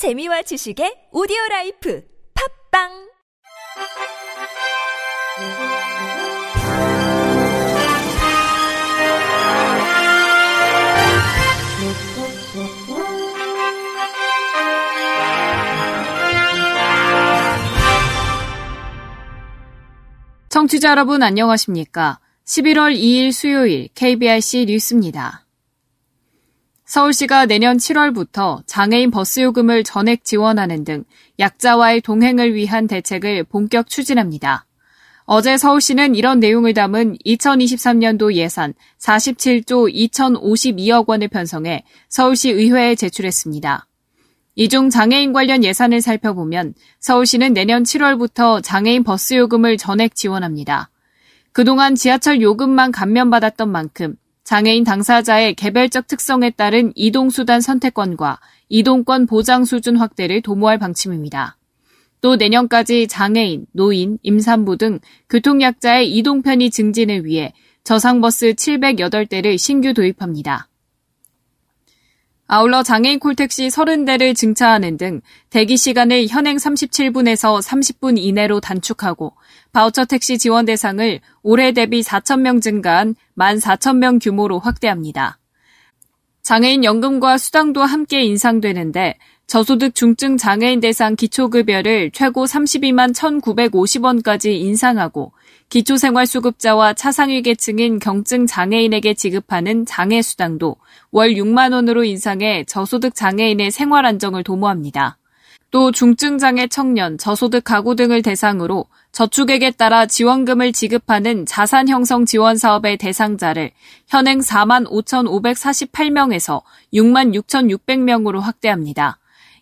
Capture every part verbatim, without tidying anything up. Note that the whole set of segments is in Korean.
재미와 지식의 오디오라이프 팟빵 청취자 여러분 안녕하십니까? 십일월 이일 수요일 케이비아이씨 뉴스입니다. 서울시가 내년 칠월부터 장애인 버스 요금을 전액 지원하는 등 약자와의 동행을 위한 대책을 본격 추진합니다. 어제 서울시는 이런 내용을 담은 이천이십삼년도 예산 사십칠조 이천오십이억 원을 편성해 서울시 의회에 제출했습니다. 이 중 장애인 관련 예산을 살펴보면 서울시는 내년 칠월부터 장애인 버스 요금을 전액 지원합니다. 그동안 지하철 요금만 감면받았던 만큼 장애인 당사자의 개별적 특성에 따른 이동수단 선택권과 이동권 보장 수준 확대를 도모할 방침입니다. 또 내년까지 장애인, 노인, 임산부 등 교통약자의 이동 편의 증진을 위해 저상버스 칠백팔 대를 신규 도입합니다. 아울러 장애인 콜택시 삼십 대를 증차하는 등 대기 시간을 현행 삼십칠분에서 삼십분 이내로 단축하고 바우처 택시 지원 대상을 올해 대비 사천 명 증가한 만 사천 명 규모로 확대합니다. 장애인 연금과 수당도 함께 인상되는데 저소득 중증 장애인 대상 기초급여를 최고 삼십이만 천구백오십 원까지 인상하고 기초생활수급자와 차상위계층인 경증 장애인에게 지급하는 장애수당도 월 육만 원으로 인상해 저소득 장애인의 생활 안정을 도모합니다. 또 중증장애 청년, 저소득 가구 등을 대상으로 저축액에 따라 지원금을 지급하는 자산 형성 지원 사업의 대상자를 현행 사만 오천오백사십팔 명에서 육만 육천육백 명으로 확대합니다.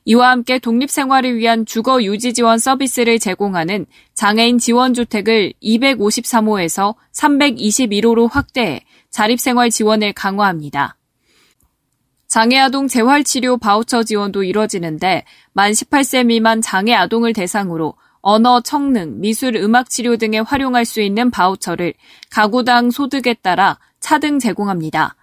이와 함께 독립생활을 위한 주거 유지 지원 서비스를 제공하는 장애인 지원주택을 이백오십삼호에서 삼백이십일호로 확대해 자립생활 지원을 강화합니다. 장애아동 재활치료 바우처 지원도 이뤄지는데 만 십팔 세 미만 장애아동을 대상으로 언어, 청능, 미술, 음악치료 등에 활용할 수 있는 바우처를 가구당 소득에 따라 차등 제공합니다.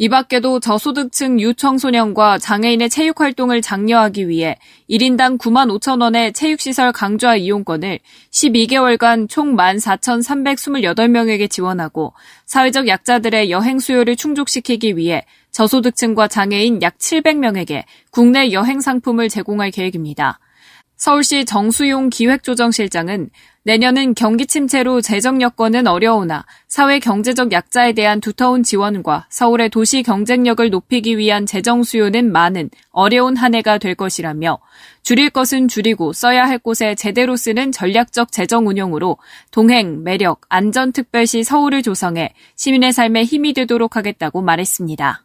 이 밖에도 저소득층 유청소년과 장애인의 체육활동을 장려하기 위해 일인당 구만 오천 원의 체육시설 강좌 이용권을 십이개월간 총 만 사천삼백이십팔 명에게 지원하고 사회적 약자들의 여행 수요를 충족시키기 위해 저소득층과 장애인 약 칠백 명에게 국내 여행 상품을 제공할 계획입니다. 서울시 정수용 기획조정실장은 내년은 경기 침체로 재정 여건은 어려우나 사회 경제적 약자에 대한 두터운 지원과 서울의 도시 경쟁력을 높이기 위한 재정 수요는 많은 어려운 한 해가 될 것이라며 줄일 것은 줄이고 써야 할 곳에 제대로 쓰는 전략적 재정 운용으로 동행, 매력, 안전특별시 서울을 조성해 시민의 삶에 힘이 되도록 하겠다고 말했습니다.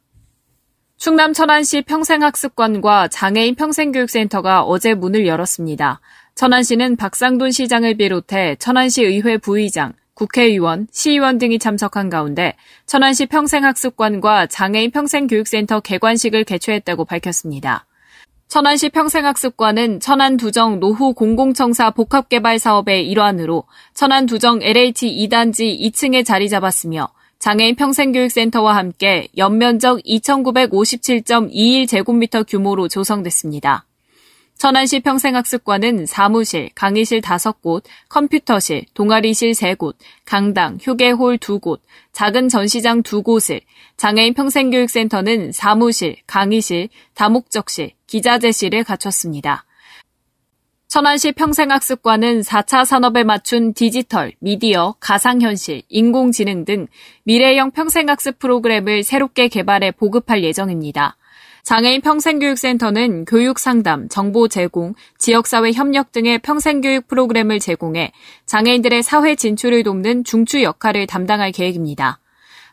충남 천안시 평생학습관과 장애인 평생교육센터가 어제 문을 열었습니다. 천안시는 박상돈 시장을 비롯해 천안시 의회 부의장, 국회의원, 시의원 등이 참석한 가운데 천안시 평생학습관과 장애인 평생교육센터 개관식을 개최했다고 밝혔습니다. 천안시 평생학습관은 천안두정 노후 공공청사 복합개발 사업의 일환으로 천안두정 엘에이치 이단지 이층에 자리 잡았으며 장애인 평생교육센터와 함께 연면적 이천구백오십칠 점 이십일 제곱미터 규모로 조성됐습니다. 천안시 평생학습관은 사무실, 강의실 다섯 곳, 컴퓨터실, 동아리실 세 곳, 강당, 휴게홀 두 곳, 작은 전시장 두 곳을, 장애인 평생교육센터는 사무실, 강의실, 다목적실, 기자재실을 갖췄습니다. 천안시 평생학습관은 사차 산업에 맞춘 디지털, 미디어, 가상현실, 인공지능 등 미래형 평생학습 프로그램을 새롭게 개발해 보급할 예정입니다. 장애인 평생교육센터는 교육상담, 정보 제공, 지역사회 협력 등의 평생교육 프로그램을 제공해 장애인들의 사회 진출을 돕는 중추 역할을 담당할 계획입니다.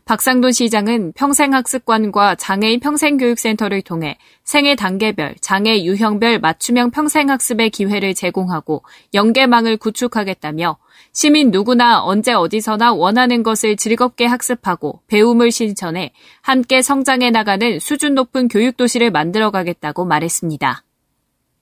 박상돈 시장은 평생학습관과 장애인 평생교육센터를 통해 생애 단계별, 장애 유형별 맞춤형 평생학습의 기회를 제공하고 연계망을 구축하겠다며 시민 누구나 언제 어디서나 원하는 것을 즐겁게 학습하고 배움을 실천해 함께 성장해 나가는 수준 높은 교육도시를 만들어가겠다고 말했습니다.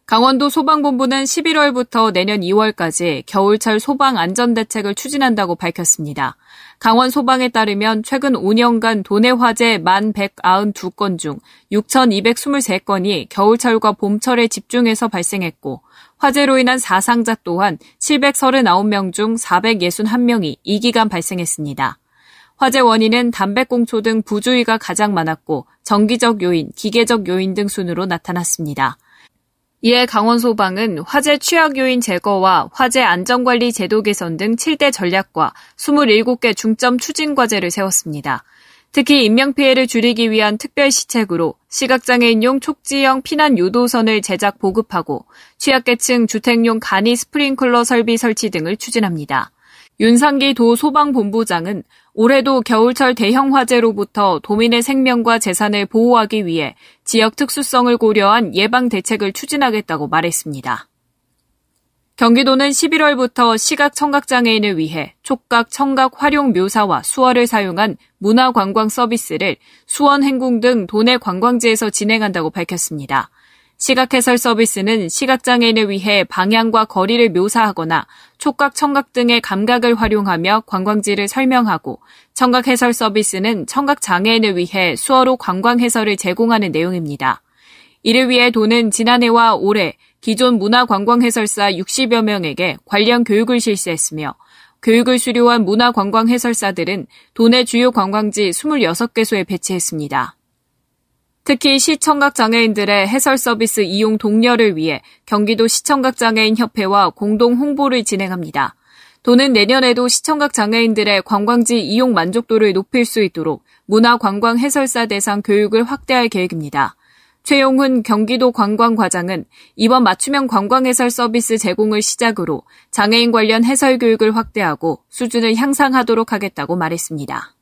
강원도 소방본부는 십일월부터 내년 이월까지 겨울철 소방 안전대책을 추진한다고 밝혔습니다. 강원 소방에 따르면 최근 오 년간 도내 화재 만 백구십이 건 중 육천이백이십삼 건이 겨울철과 봄철에 집중해서 발생했고 화재로 인한 사상자 또한 칠백삼십구 명 중 사백육십일 명이 이 기간 발생했습니다. 화재 원인은 담배꽁초 등 부주의가 가장 많았고 정기적 요인, 기계적 요인 등 순으로 나타났습니다. 이에 강원소방은 화재 취약 요인 제거와 화재 안전관리 제도 개선 등 칠 대 전략과 이십칠 개 중점 추진 과제를 세웠습니다. 특히 인명피해를 줄이기 위한 특별시책으로 시각장애인용 촉지형 피난유도선을 제작 보급하고 취약계층 주택용 간이 스프링클러 설비 설치 등을 추진합니다. 윤상기 도 소방본부장은 올해도 겨울철 대형 화재로부터 도민의 생명과 재산을 보호하기 위해 지역 특수성을 고려한 예방 대책을 추진하겠다고 말했습니다. 경기도는 십일월부터 시각청각장애인을 위해 촉각청각 활용 묘사와 수어를 사용한 문화관광 서비스를 수원, 행궁 등 도내 관광지에서 진행한다고 밝혔습니다. 시각해설 서비스는 시각장애인을 위해 방향과 거리를 묘사하거나 촉각, 청각 등의 감각을 활용하며 관광지를 설명하고 청각해설 서비스는 청각장애인을 위해 수어로 관광해설을 제공하는 내용입니다. 이를 위해 도는 지난해와 올해 기존 문화관광해설사 육십여 명에게 관련 교육을 실시했으며 교육을 수료한 문화관광해설사들은 도내 주요 관광지 이십육 개소에 배치했습니다. 특히 시청각장애인들의 해설 서비스 이용 독려를 위해 경기도 시청각장애인협회와 공동 홍보를 진행합니다. 도는 내년에도 시청각장애인들의 관광지 이용 만족도를 높일 수 있도록 문화관광해설사 대상 교육을 확대할 계획입니다. 최용훈 경기도 관광과장은 이번 맞춤형 관광해설 서비스 제공을 시작으로 장애인 관련 해설 교육을 확대하고 수준을 향상하도록 하겠다고 말했습니다.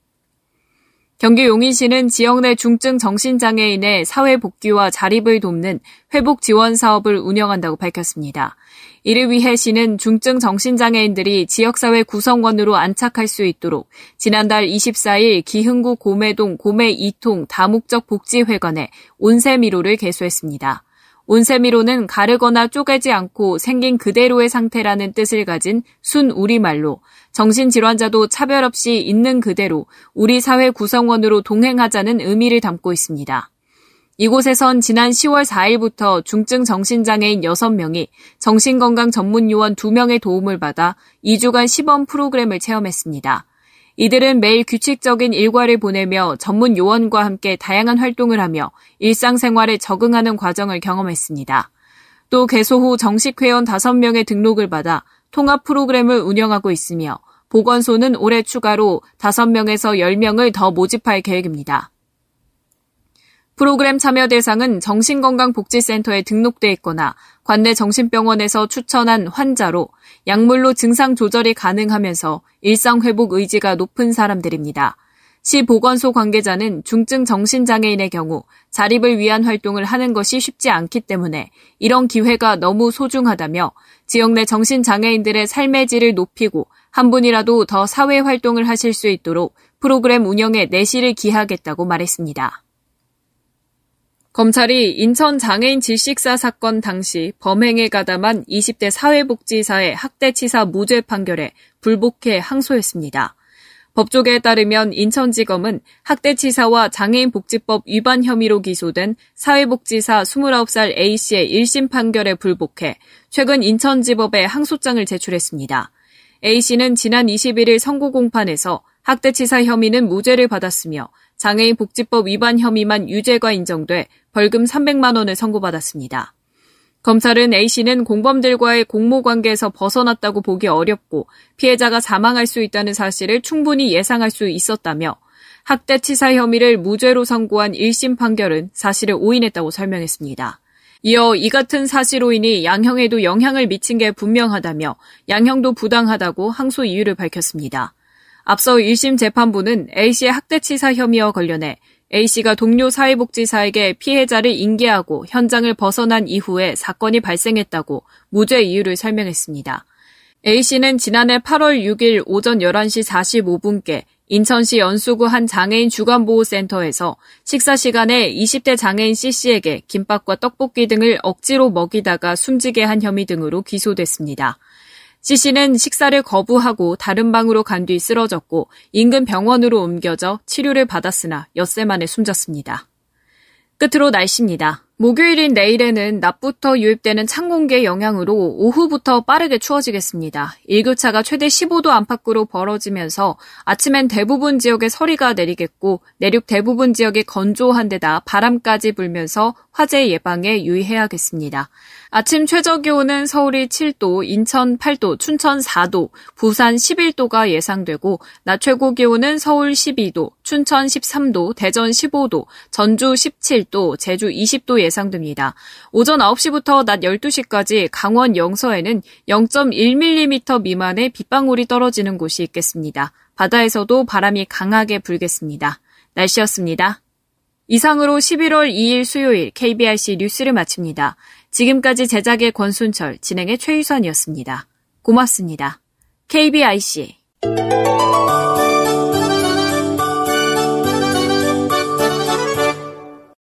경기 용인시는 지역 내 중증 정신장애인의 사회복귀와 자립을 돕는 회복지원사업을 운영한다고 밝혔습니다. 이를 위해 시는 중증 정신장애인들이 지역사회 구성원으로 안착할 수 있도록 지난달 이십사 일 기흥구 고매동 고매이통 다목적 복지회관에 온세미로를 개소했습니다. 온세미로는 가르거나 쪼개지 않고 생긴 그대로의 상태라는 뜻을 가진 순 우리말로 정신질환자도 차별 없이 있는 그대로 우리 사회 구성원으로 동행하자는 의미를 담고 있습니다. 이곳에선 지난 시월 사일부터 중증 정신장애인 여섯 명이 정신건강 전문요원 두 명의 도움을 받아 이 주간 시범 프로그램을 체험했습니다. 이들은 매일 규칙적인 일과를 보내며 전문 요원과 함께 다양한 활동을 하며 일상생활에 적응하는 과정을 경험했습니다. 또 개소 후 정식 회원 다섯 명의 등록을 받아 통합 프로그램을 운영하고 있으며 보건소는 올해 추가로 다섯 명에서 열 명을 더 모집할 계획입니다. 프로그램 참여 대상은 정신건강복지센터에 등록돼 있거나 관내 정신병원에서 추천한 환자로 약물로 증상 조절이 가능하면서 일상회복 의지가 높은 사람들입니다. 시 보건소 관계자는 중증 정신장애인의 경우 자립을 위한 활동을 하는 것이 쉽지 않기 때문에 이런 기회가 너무 소중하다며 지역 내 정신장애인들의 삶의 질을 높이고 한 분이라도 더 사회활동을 하실 수 있도록 프로그램 운영에 내실을 기하겠다고 말했습니다. 검찰이 인천 장애인 질식사 사건 당시 범행에 가담한 이십 대 사회복지사의 학대치사 무죄 판결에 불복해 항소했습니다. 법조계에 따르면 인천지검은 학대치사와 장애인복지법 위반 혐의로 기소된 사회복지사 스물아홉 살 A씨의 일심 판결에 불복해 최근 인천지법에 항소장을 제출했습니다. A씨는 지난 이십일 일 선고 공판에서 학대치사 혐의는 무죄를 받았으며 장애인복지법 위반 혐의만 유죄가 인정돼 벌금 삼백만 원을 선고받았습니다. 검찰은 A씨는 공범들과의 공모관계에서 벗어났다고 보기 어렵고 피해자가 사망할 수 있다는 사실을 충분히 예상할 수 있었다며 학대치사 혐의를 무죄로 선고한 일심 판결은 사실을 오인했다고 설명했습니다. 이어 이 같은 사실 오인이 양형에도 영향을 미친 게 분명하다며 양형도 부당하다고 항소 이유를 밝혔습니다. 앞서 일심 재판부는 A씨의 학대치사 혐의와 관련해 A씨가 동료 사회복지사에게 피해자를 인계하고 현장을 벗어난 이후에 사건이 발생했다고 무죄 이유를 설명했습니다. A씨는 지난해 팔월 육일 오전 열한 시 사십오 분께 인천시 연수구 한 장애인 주간보호센터에서 식사 시간에 이십 대 장애인 C씨에게 김밥과 떡볶이 등을 억지로 먹이다가 숨지게 한 혐의 등으로 기소됐습니다. C씨는 식사를 거부하고 다른 방으로 간 뒤 쓰러졌고 인근 병원으로 옮겨져 치료를 받았으나 엿새 만에 숨졌습니다. 끝으로 날씨입니다. 목요일인 내일에는 낮부터 유입되는 찬 공기의 영향으로 오후부터 빠르게 추워지겠습니다. 일교차가 최대 십오 도 안팎으로 벌어지면서 아침엔 대부분 지역에 서리가 내리겠고 내륙 대부분 지역이 건조한 데다 바람까지 불면서 화재 예방에 유의해야겠습니다. 아침 최저기온은 서울이 칠 도, 인천 팔 도, 춘천 사 도, 부산 십일 도가 예상되고 낮 최고기온은 서울 십이 도, 춘천 십삼 도, 대전 십오 도, 전주 십칠 도, 제주 이십 도 예상됩니다. 오전 아홉 시부터 낮 열두 시까지 강원 영서에는 영 점 일 밀리미터 미만의 빗방울이 떨어지는 곳이 있겠습니다. 바다에서도 바람이 강하게 불겠습니다. 날씨였습니다. 이상으로 십일월 이일 수요일 케이비알씨 뉴스를 마칩니다. 지금까지 제작의 권순철, 진행의 최유선이었습니다. 고맙습니다. 케이비알씨